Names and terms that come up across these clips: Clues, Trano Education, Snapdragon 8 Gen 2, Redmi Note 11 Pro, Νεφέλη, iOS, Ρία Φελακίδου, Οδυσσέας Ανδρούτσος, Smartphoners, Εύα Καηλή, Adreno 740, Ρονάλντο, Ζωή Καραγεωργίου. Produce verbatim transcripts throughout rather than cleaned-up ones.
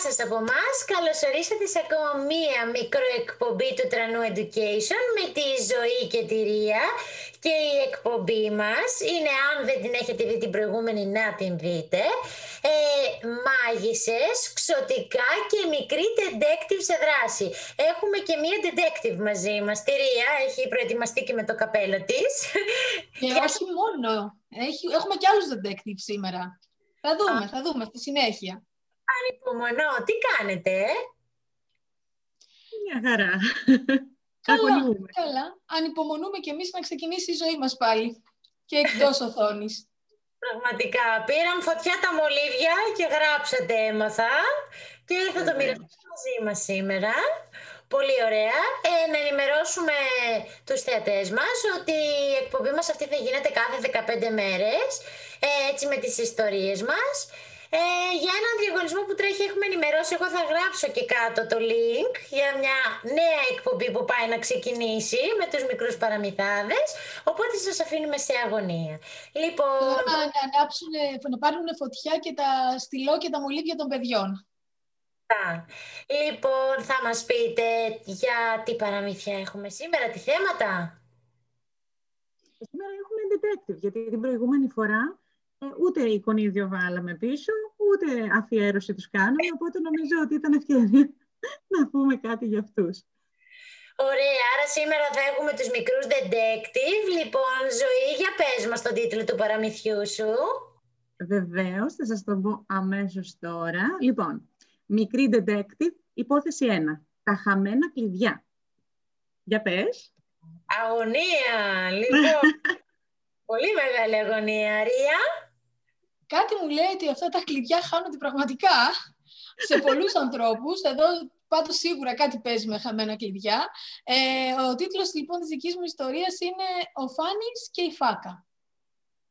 Γεια σας από εμάς, καλώς ορίσατε σε ακόμα μία μικροεκπομπή του Trano Education με τη Ζωή και τη Ρία. Και η εκπομπή μας είναι, αν δεν την έχετε δει την προηγούμενη, να την δείτε, ε, μάγισσες, ξωτικά και μικρή detective σε δράση. Έχουμε και μία detective μαζί μας, τη Ρία, έχει προετοιμαστεί και με το καπέλο της. Και όχι μόνο, έχει, έχουμε και άλλους detective σήμερα. Θα δούμε, Α. θα δούμε στη συνέχεια. Ανυπομονώ, τι κάνετε, ε? Μια χαρά. Καλά, καλά. Ανυπομονούμε κι εμείς να ξεκινήσει η ζωή μας πάλι. Και εκτός οθόνης. Πραγματικά. Πήραν φωτιά τα μολύβια και γράψατε, έμαθα. Και θα το μοιραστούμε μαζί μας σήμερα. Πολύ ωραία. Ε, να ενημερώσουμε τους θεατές μας ότι η εκπομπή μας αυτή θα γίνεται κάθε δεκαπέντε μέρες, ε, έτσι με τις ιστορίες μας. Ε, για έναν διαγωνισμό που τρέχει έχουμε ενημερώσει, εγώ θα γράψω και κάτω το link για μια νέα εκπομπή που πάει να ξεκινήσει με τους μικρούς παραμυθάδες, οπότε σας αφήνουμε σε αγωνία. Λοιπόν... Να, να, ανάψουν, να πάρουν φωτιά και τα στυλό και τα μολύβια των παιδιών. Λοιπόν, θα μας πείτε για τι παραμύθια έχουμε σήμερα, τι θέματα. Σήμερα έχουμε detective, γιατί την προηγούμενη φορά ούτε εικονίδιο βάλαμε πίσω, ούτε αφιέρωση τους κάναμε, οπότε νομίζω ότι ήταν ευκαιρία να πούμε κάτι για αυτούς. Ωραία, άρα σήμερα θα έχουμε τους μικρούς detective. Λοιπόν, Ζωή, για πες μας τον τίτλο του παραμυθιού σου. Βεβαίως, θα σας το πω αμέσως τώρα. Λοιπόν, μικρή detective, υπόθεση ένα. Τα χαμένα κλειδιά. Για πες. Αγωνία, λοιπόν. Πολύ μεγάλη αγωνία, Ρία. Κάτι μου λέει ότι αυτά τα κλειδιά χάνονται πραγματικά σε πολλούς ανθρώπους. Εδώ πάντως σίγουρα κάτι παίζει με χαμένα κλειδιά. Ε, ο τίτλος λοιπόν της δικής μου ιστορίας είναι «Ο Φάνης και η Φάκα».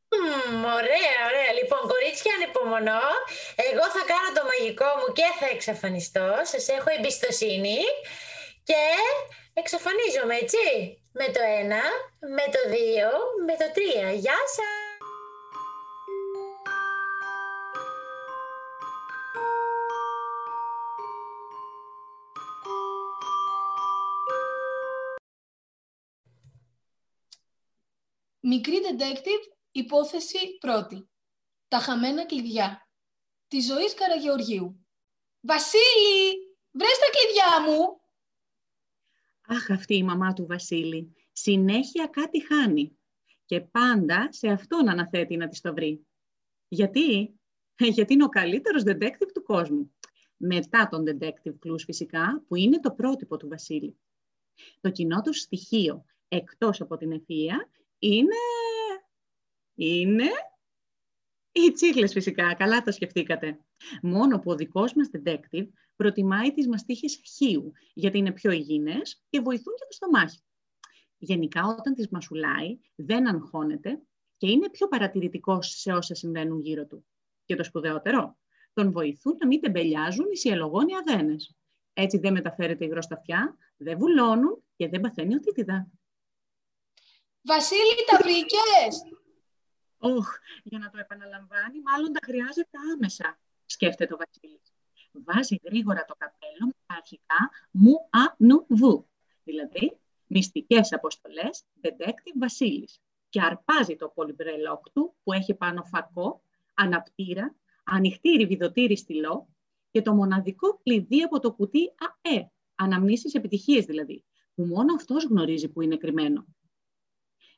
Mm, ωραία, ωραία. Λοιπόν, κορίτσια, ανυπομονώ. Εγώ θα κάνω το μαγικό μου και θα εξαφανιστώ. Σας έχω εμπιστοσύνη και εξαφανίζομαι, έτσι. Με το ένα, με το δύο, με το τρία. Γεια σας! Μικρή detective, υπόθεση πρώτη. Τα χαμένα κλειδιά. Της Ζωής Καραγεωργίου. Βασίλη, βρες τα κλειδιά μου! Αχ, αυτή η μαμά του Βασίλη. Συνέχεια κάτι χάνει. Και πάντα σε αυτόν αναθέτει να της το βρει. Γιατί? Γιατί είναι ο καλύτερος detective του κόσμου. Μετά τον detective Clues φυσικά, που είναι το πρότυπο του Βασίλη. Το κοινό του στοιχείο, εκτός από την ευφυΐα, είναι... είναι... οι τσίχλες φυσικά, καλά το σκεφτήκατε. Μόνο που ο δικός μας detective προτιμάει τις μαστίχες χείου, γιατί είναι πιο υγιεινές και βοηθούν για το στομάχι. Γενικά, όταν τις μασουλάει, δεν αγχώνεται και είναι πιο παρατηρητικός σε όσα συμβαίνουν γύρω του. Και το σπουδαιότερο, τον βοηθούν να μην τεμπελιάζουν οι σιελογόνοι αδένες. Έτσι δεν μεταφέρεται υγρό στα αυτιά, δεν βουλώνουν και δεν παθαίνει οτίτιδα. Βασίλη, τα βρήκες! Ωχ, για να το επαναλαμβάνει, μάλλον τα χρειάζεται άμεσα, σκέφτεται ο Βασίλης. Βάζει γρήγορα το καπέλο με τα αρχικά μου, α, νου, βου. Δηλαδή, μυστικές αποστολές, detective Βασίλης. Και αρπάζει το πολυμπρελόκ του που έχει πάνω φακό, αναπτήρα, ανοιχτή ρηβιδωτήρη στυλό και το μοναδικό κλειδί από το κουτί ΑΕ. Αναμνήσεις επιτυχίες δηλαδή, που μόνο αυτός γνωρίζει που είναι κρυμμένο.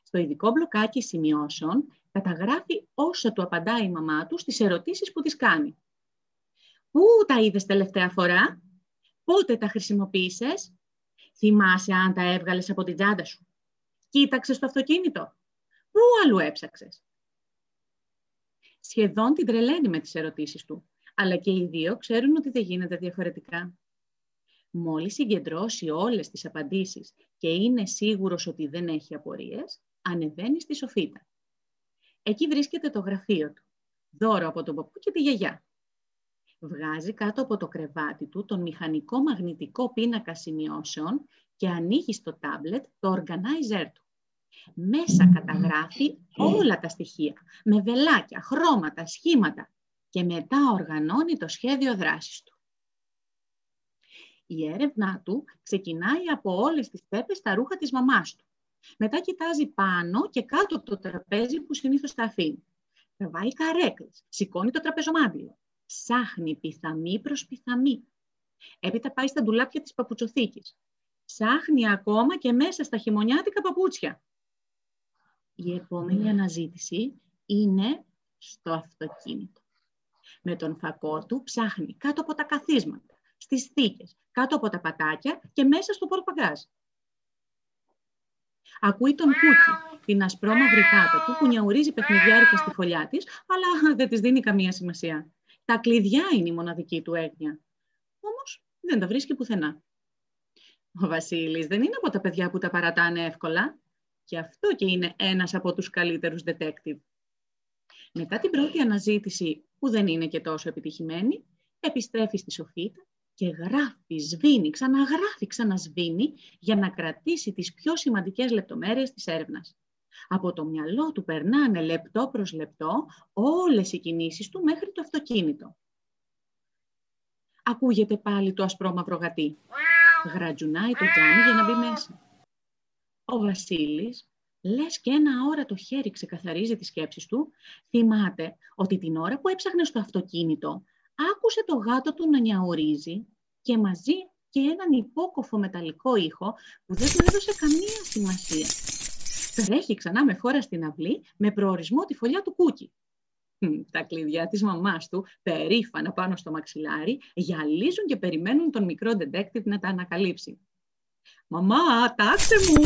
Στο ειδικό μπλοκάκι σημειώσεων καταγράφει όσο του απαντάει η μαμά του στις ερωτήσεις που της κάνει. Πού τα είδες τελευταία φορά? Πότε τα χρησιμοποίησες? Θυμάσαι αν τα έβγαλες από την τσάντα σου? Κοίταξες το αυτοκίνητο? Πού αλλού έψαξες? Σχεδόν την τρελαίνει με τις ερωτήσεις του, αλλά και οι δύο ξέρουν ότι δεν γίνεται διαφορετικά. Μόλις συγκεντρώσει όλες τις απαντήσεις και είναι σίγουρος ότι δεν έχει απορίες, ανεβαίνει στη σοφίτα. Εκεί βρίσκεται το γραφείο του, δώρο από τον παππού και τη γιαγιά. Βγάζει κάτω από το κρεβάτι του τον μηχανικό μαγνητικό πίνακα σημειώσεων και ανοίγει στο τάμπλετ το organizer του. Μέσα καταγράφει όλα τα στοιχεία, με βελάκια, χρώματα, σχήματα και μετά οργανώνει το σχέδιο δράσης του. Η έρευνά του ξεκινάει από όλες τις τσέπες στα ρούχα της μαμάς του. Μετά κοιτάζει πάνω και κάτω από το τραπέζι που συνήθως τα αφήνει. Τραβάει καρέκλες, σηκώνει το τραπεζομάντιλο. Ψάχνει πιθαμή προς πιθαμή. Έπειτα πάει στα ντουλάπια της παπουτσοθήκης. Ψάχνει ακόμα και μέσα στα χειμωνιάτικα παπούτσια. Η επόμενη αναζήτηση είναι στο αυτοκίνητο. Με τον φακό του ψάχνει κάτω από τα καθίσματα, στις θήκες, κάτω από τα πατάκια και μέσα στο πορτμπαγκάζ. Ακούει τον Κούκι, την ασπρόμαυρη γάτα του που νιαουρίζει παιχνιδιάρικα στη φωλιά της, αλλά δεν της δίνει καμία σημασία. Τα κλειδιά είναι η μοναδική του έγνοια. Όμως δεν τα βρίσκει πουθενά. Ο Βασίλης δεν είναι από τα παιδιά που τα παρατάνε εύκολα. Και αυτό και είναι ένας από τους καλύτερους detective. Μετά την πρώτη αναζήτηση, που δεν είναι και τόσο επιτυχημένη, επιστρέφει στη σοφίτα και γράφει, σβήνει, ξαναγράφει, ξανασβήνει για να κρατήσει τις πιο σημαντικές λεπτομέρειες της έρευνας. Από το μυαλό του περνάνε λεπτό προς λεπτό όλες οι κινήσεις του μέχρι το αυτοκίνητο. Ακούγεται πάλι το ασπρόμαυρο γατί. Γρατζουνάει το τζάμι για να μπει μέσα. Ο Βασίλης, λες και ένα αόρατο χέρι ξεκαθαρίζει τις σκέψεις του, θυμάται ότι την ώρα που έψαχνε στο αυτοκίνητο, άκουσε το γάτο του να νιαουρίζει και μαζί και έναν υπόκοφο μεταλλικό ήχο που δεν του έδωσε καμία σημασία. Τρέχει ξανά με φόρα στην αυλή με προορισμό τη φωλιά του Κούκι. Τα κλειδιά της μαμάς του, περήφανα πάνω στο μαξιλάρι, γυαλίζουν και περιμένουν τον μικρό detective να τα ανακαλύψει. «Μαμά, τάξε μου!»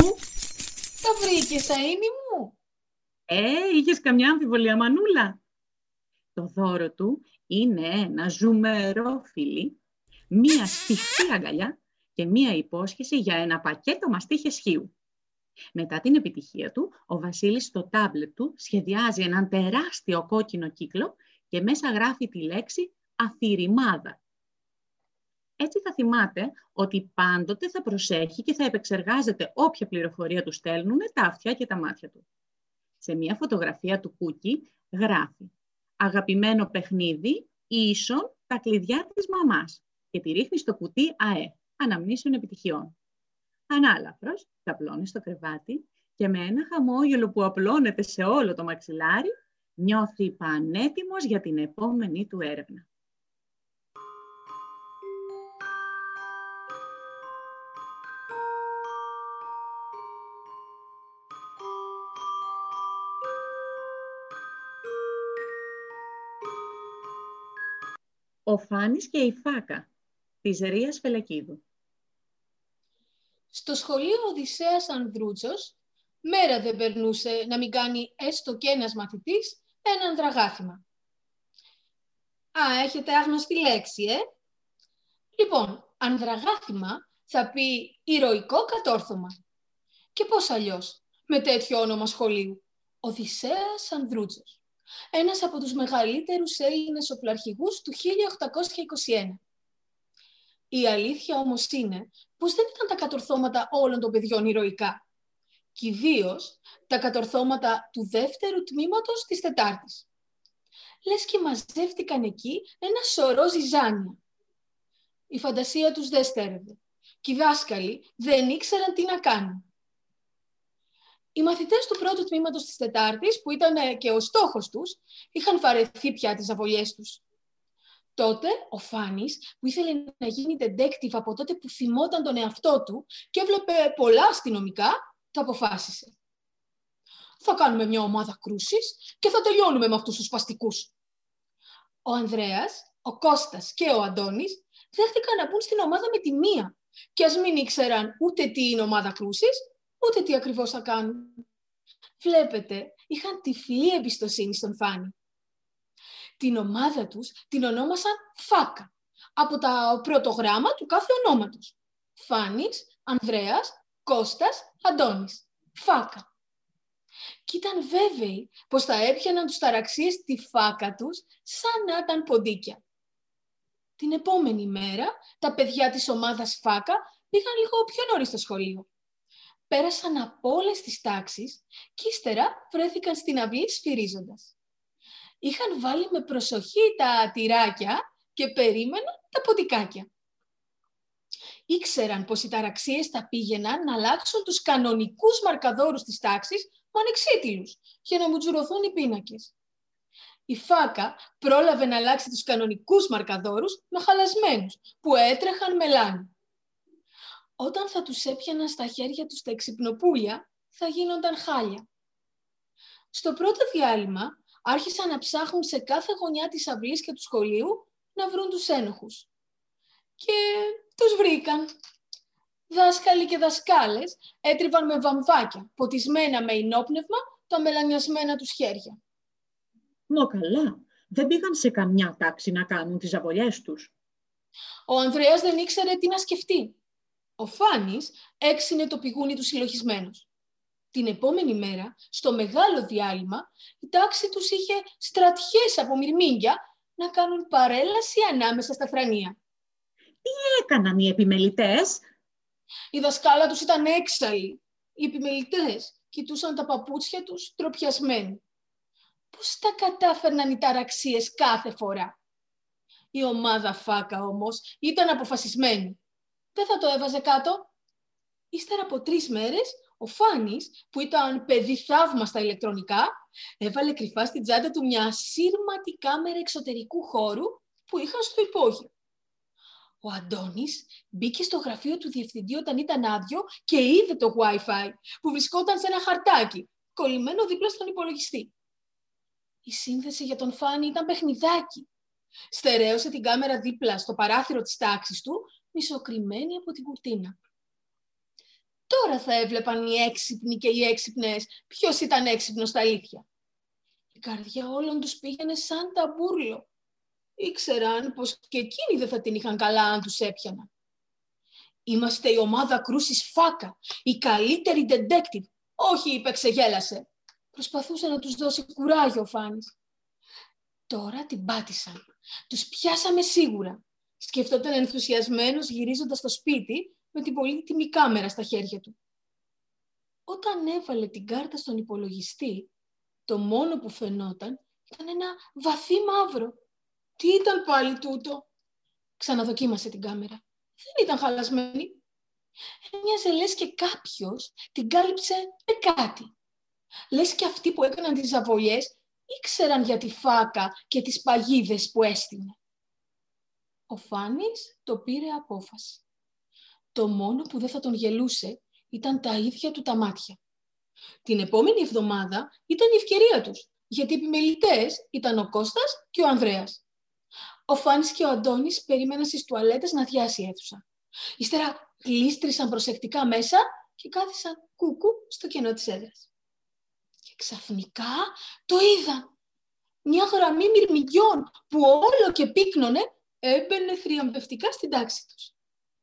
«Το βρήκες, Αΐνη μου!» «Ε, είχες καμιά αμφιβολία, μανούλα!» Το δώρο του είναι ένα ζουμερό φιλί, μία στιχτή αγκαλιά και μία υπόσχεση για ένα πακέτο μαστίχες χείου. Μετά την επιτυχία του, ο Βασίλης στο τάμπλετ του σχεδιάζει έναν τεράστιο κόκκινο κύκλο και μέσα γράφει τη λέξη «αφηρημάδα». Έτσι θα θυμάται ότι πάντοτε θα προσέχει και θα επεξεργάζεται όποια πληροφορία του στέλνουν τα αυτιά και τα μάτια του. Σε μια φωτογραφία του Κούκι γράφει «Αγαπημένο παιχνίδι, ίσον τα κλειδιά της μαμάς» και τη ρίχνει στο κουτί ΑΕ, αναμνήσεων επιτυχιών. Ανάλαφρος, ταπλώνει στο κρεβάτι και με ένα χαμόγελο που απλώνεται σε όλο το μαξιλάρι, νιώθει πανέτοιμος για την επόμενη του έρευνα. Ο Φάνης και η Φάκα, της Ρίας Φελακίδου. Στο σχολείο ο Οδυσσέας Ανδρούτσος, μέρα δεν περνούσε να μην κάνει έστω και ένας μαθητής ένα δραγάθημα. Α, έχετε άγνωστη λέξη, ε! Λοιπόν, ανδραγάθημα θα πει ηρωικό κατόρθωμα. Και πώς αλλιώς, με τέτοιο όνομα σχολείου. Οδυσσέας Ανδρούτσος. Ένας από τους μεγαλύτερους Έλληνες οπλαρχηγούς του χίλια οκτακόσια είκοσι ένα. Η αλήθεια όμως είναι πως δεν ήταν τα κατορθώματα όλων των παιδιών ηρωικά. Και ιδίως τα κατορθώματα του δεύτερου τμήματος της Τετάρτης. Λες και μαζεύτηκαν εκεί ένα σωρό ζυζάνια. Η φαντασία τους δεν στέρευε. Και οι δάσκαλοι δεν ήξεραν τι να κάνουν. Οι μαθητές του πρώτου τμήματος της Τετάρτης, που ήταν και ο στόχος τους, είχαν βαρεθεί πια τις αβολιές τους. Τότε ο Φάνης, που ήθελε να γίνει detective από τότε που θυμόταν τον εαυτό του και έβλεπε πολλά αστυνομικά, το αποφάσισε. Θα κάνουμε μια ομάδα κρούσης και θα τελειώνουμε με αυτούς τους σπαστικούς. Ο Ανδρέας, ο Κώστας και ο Αντώνης δέχτηκαν να μπουν στην ομάδα με τη μία και ας μην ήξεραν ούτε τι είναι ομάδα κρούσης, ούτε τι ακριβώς θα κάνουν. Βλέπετε, είχαν τυφλή εμπιστοσύνη στον Φάνη. Την ομάδα τους την ονόμασαν Φάκα, από τα πρώτο γράμμα του κάθε ονόματος. Φάνης, Ανδρέας, Κώστας, Αντώνης. Φάκα. Κι ήταν βέβαιοι πως θα έπιαναν τους ταραξίες τη φάκα τους σαν να ήταν ποντίκια. Την επόμενη μέρα, τα παιδιά της ομάδας Φάκα πήγαν λίγο πιο νωρίς στο σχολείο. Πέρασαν από όλες τις τάξεις και ύστερα βρέθηκαν στην αυλή σφυρίζοντας. Είχαν βάλει με προσοχή τα τυράκια και περίμεναν τα ποντικάκια. ήξεραν πως οι ταραξίες θα πήγαιναν να αλλάξουν τους κανονικούς μαρκαδόρους της τάξης με ανεξίτηλους για να μουτζουρωθούν οι πίνακες. Η φάκα πρόλαβε να αλλάξει τους κανονικούς μαρκαδόρους με χαλασμένους που έτρεχαν με λάνι. Όταν θα τους έπιαναν στα χέρια τους τα εξυπνοπούλια, θα γίνονταν χάλια. Στο πρώτο διάλειμμα άρχισαν να ψάχνουν σε κάθε γωνιά της αυλής και του σχολείου να βρουν τους ένοχους. Και τους βρήκαν. Δάσκαλοι και δασκάλες έτριβαν με βαμβάκια, ποτισμένα με ενόπνευμα, τα μελανιασμένα τους χέρια. Μα καλά, δεν πήγαν σε καμιά τάξη να κάνουν τις αβολιές τους. Ο Ανδρέας δεν ήξερε τι να σκεφτεί. Ο Φάνης έξινε το πηγούνι του συλλογισμένος. Την επόμενη μέρα, στο μεγάλο διάλειμμα, η τάξη τους είχε στρατιές από μυρμήγκια να κάνουν παρέλαση ανάμεσα στα θρανία. Τι έκαναν οι επιμελητές? Η δασκάλα τους ήταν έξαλλη. Οι επιμελητές κοιτούσαν τα παπούτσια τους τροπιασμένοι. Πώς τα κατάφερναν οι ταραξίες κάθε φορά? Η ομάδα φάκα όμως ήταν αποφασισμένη. Δεν θα το έβαζε κάτω. Ύστερα από τρεις μέρες, ο Φάνης, που ήταν παιδί θαύμα στα ηλεκτρονικά, έβαλε κρυφά στην τσάντα του μια ασύρματη κάμερα εξωτερικού χώρου που είχαν στο υπόγειο. Ο Αντώνης μπήκε στο γραφείο του διευθυντή όταν ήταν άδειο και είδε το Wi-Fi που βρισκόταν σε ένα χαρτάκι, κολλημένο δίπλα στον υπολογιστή. Η σύνθεση για τον Φάνη ήταν παιχνιδάκι. Στερέωσε την κάμερα δίπλα στο παράθυρο της τάξης του, μισοκρυμμένη από την κουρτίνα. Τώρα θα έβλεπαν οι έξυπνοι και οι έξυπνες ποιος ήταν έξυπνος στα αλήθεια. Η καρδιά όλων τους πήγαινε σαν ταμπούρλο. Ήξεραν πως και εκείνοι δεν θα την είχαν καλά αν τους έπιαναν. «Είμαστε η ομάδα κρούσης φάκα, η καλύτερη detective». «Όχι», είπε, ξεγέλασε. Προσπαθούσε να τους δώσει κουράγιο ο Φάνης. Τώρα την πάτησαν. Τους πιάσαμε σίγουρα. Σκεφτόταν ενθουσιασμένος γυρίζοντας στο σπίτι με την πολύτιμη κάμερα στα χέρια του. Όταν έβαλε την κάρτα στον υπολογιστή, το μόνο που φαινόταν ήταν ένα βαθύ μαύρο. Τι ήταν πάλι τούτο? Ξαναδοκίμασε την κάμερα. Δεν ήταν χαλασμένη. Έμοιαζε λες και κάποιος την κάλυψε με κάτι. Λες και αυτοί που έκαναν τις αβολιές ήξεραν για τη φάκα και τις παγίδες που έστεινε. Ο Φάνης το πήρε απόφαση. Το μόνο που δεν θα τον γελούσε ήταν τα ίδια του τα μάτια. Την επόμενη εβδομάδα ήταν η ευκαιρία τους, γιατί οι επιμελητές ήταν ο Κώστας και ο Ανδρέας. Ο Φάνης και ο Αντώνης περίμεναν στις τουαλέτες να αδειάσει η αίθουσα. Ύστερα γλίστρησαν προσεκτικά μέσα και κάθισαν κούκου στο κενό της έδρας. Και ξαφνικά το είδαν. Μια γραμμή μυρμηγκιών που όλο και πύκνωνε έμπαινε θριαμβευτικά στην τάξη τους.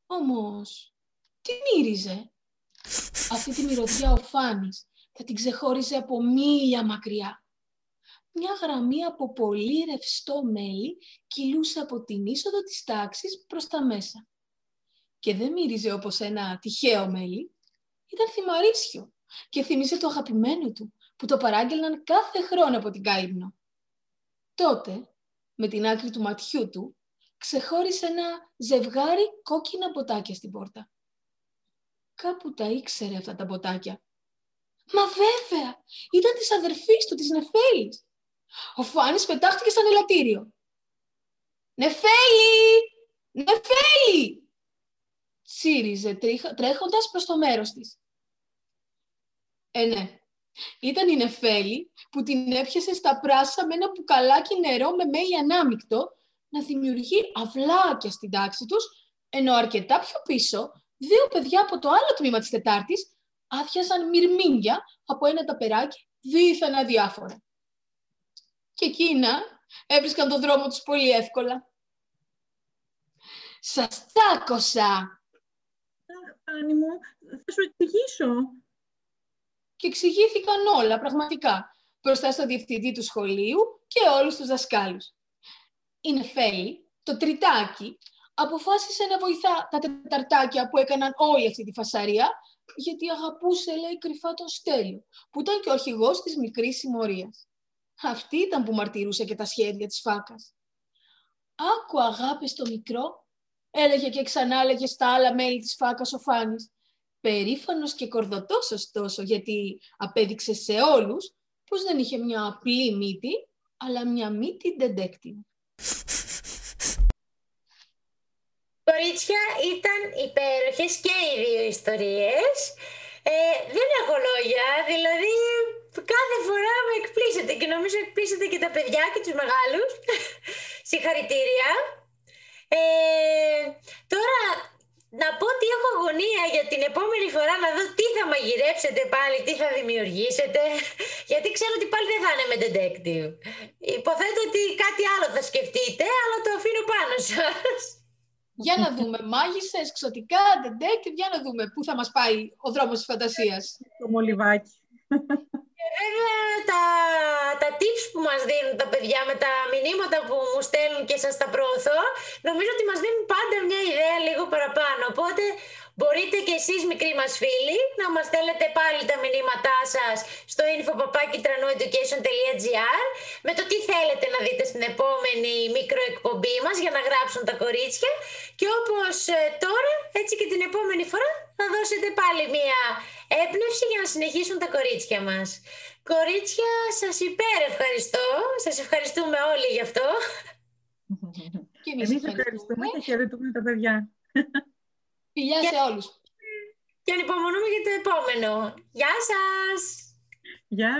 Όμως, τι μύριζε? Αυτή τη μυρωδιά ο Φάνης θα την ξεχώριζε από μίλια μακριά. Μια γραμμή από πολύ ρευστό μέλι κυλούσε από την είσοδο της τάξης προς τα μέσα. Και δεν μύριζε όπως ένα τυχαίο μέλι. Ήταν θυμαρίσιο και θυμίσε το αγαπημένο του, που το παράγγελναν κάθε χρόνο από την Κάιμπνο. Τότε, με την άκρη του ματιού του, ξεχώρισε ένα ζευγάρι κόκκινα ποτάκια στην πόρτα. Κάπου τα ήξερε αυτά τα ποτάκια. Μα βέβαια! Ήταν της αδερφής του, της Νεφέλης. Ο Φάνης πετάχτηκε σαν ελαττήριο. «Νεφέλη! Νεφέλη!» τσίριζε τρέχοντας προς το μέρος της. Ε, ναι. Ήταν η Νεφέλη που την έπιασε στα πράσα με ένα πουκαλάκι νερό με μέλι ανάμικτο να δημιουργεί αυλάκια στην τάξη τους, ενώ αρκετά πιο πίσω, δύο παιδιά από το άλλο τμήμα της Τετάρτης άδειασαν μυρμήγκια από ένα ταπεράκι δίθεν αδιάφορα. Και εκείνα έβρισκαν τον δρόμο τους πολύ εύκολα. «Σας τάκωσα!» «Αχ, Άννη μου, θα σου εξηγήσω». Και εξηγήθηκαν όλα, πραγματικά, μπροστά στο διευθυντή του σχολείου και όλους τους δασκάλους. Η Νεφέλη, το τριτάκι, αποφάσισε να βοηθά τα τεταρτάκια που έκαναν όλη αυτή τη φασαρία, γιατί αγαπούσε, λέει, κρυφά τον Στέλιο, που ήταν και ο αρχηγός της μικρής συμμορίας. Αυτή ήταν που μαρτυρούσε και τα σχέδια της φάκας. «Άκου, αγάπη, στο μικρό, έλεγε και ξανάλεγε στα άλλα μέλη της φάκας ο Φάνης. Περήφανος και κορδωτός ωστόσο, γιατί απέδειξε σε όλους πως δεν είχε μια απλή μύτη, αλλά μια μύτη ντεντέκτη. Κορίτσια, ήταν υπέροχες και οι δύο ιστορίες. Ε, δεν έχω λόγια, δηλαδή κάθε φορά με εκπλήσετε και νομίζω εκπλήσετε και τα παιδιά και τους μεγάλους. Συγχαρητήρια. Ε, τώρα να πω ότι έχω αγωνία για την επόμενη φορά να δω τι θα μαγειρέψετε πάλι, τι θα δημιουργήσετε, γιατί ξέρω ότι πάλι δεν θα είναι με detective. Υποθέτω ότι κάτι άλλο θα σκεφτείτε, αλλά το αφήνω πάνω σας. Για να δούμε, μάγισσες, εξωτικά, detective, για να δούμε πού θα μας πάει ο δρόμος της φαντασίας. Το μολυβάκι. Και βέβαια τα, τα tips που μας δίνουν τα παιδιά με τα μηνύματα που μου στέλνουν και σας τα προωθώ, νομίζω ότι μας δίνουν πάντα μια ιδέα λίγο παραπάνω. Οπότε μπορείτε και εσείς μικροί μας φίλοι να μας στέλνετε πάλι τα μηνύματά σας στο info at trano education dot gr με το τι θέλετε να δείτε στην επόμενη μικροεκπομπή μας για να γράψουν τα κορίτσια. Και όπως τώρα, έτσι και την επόμενη φορά θα δώσετε πάλι μια έπνευση για να συνεχίσουν τα κορίτσια μας. Κορίτσια, σας υπερευχαριστώ. Σας ευχαριστούμε όλοι γι' αυτό. Και εμείς, εμείς ευχαριστούμε και χαιρετούμε τα παιδιά. Φιλιά και... σε όλους. Και ανυπομονούμε για το επόμενο. Γεια σας. Γεια.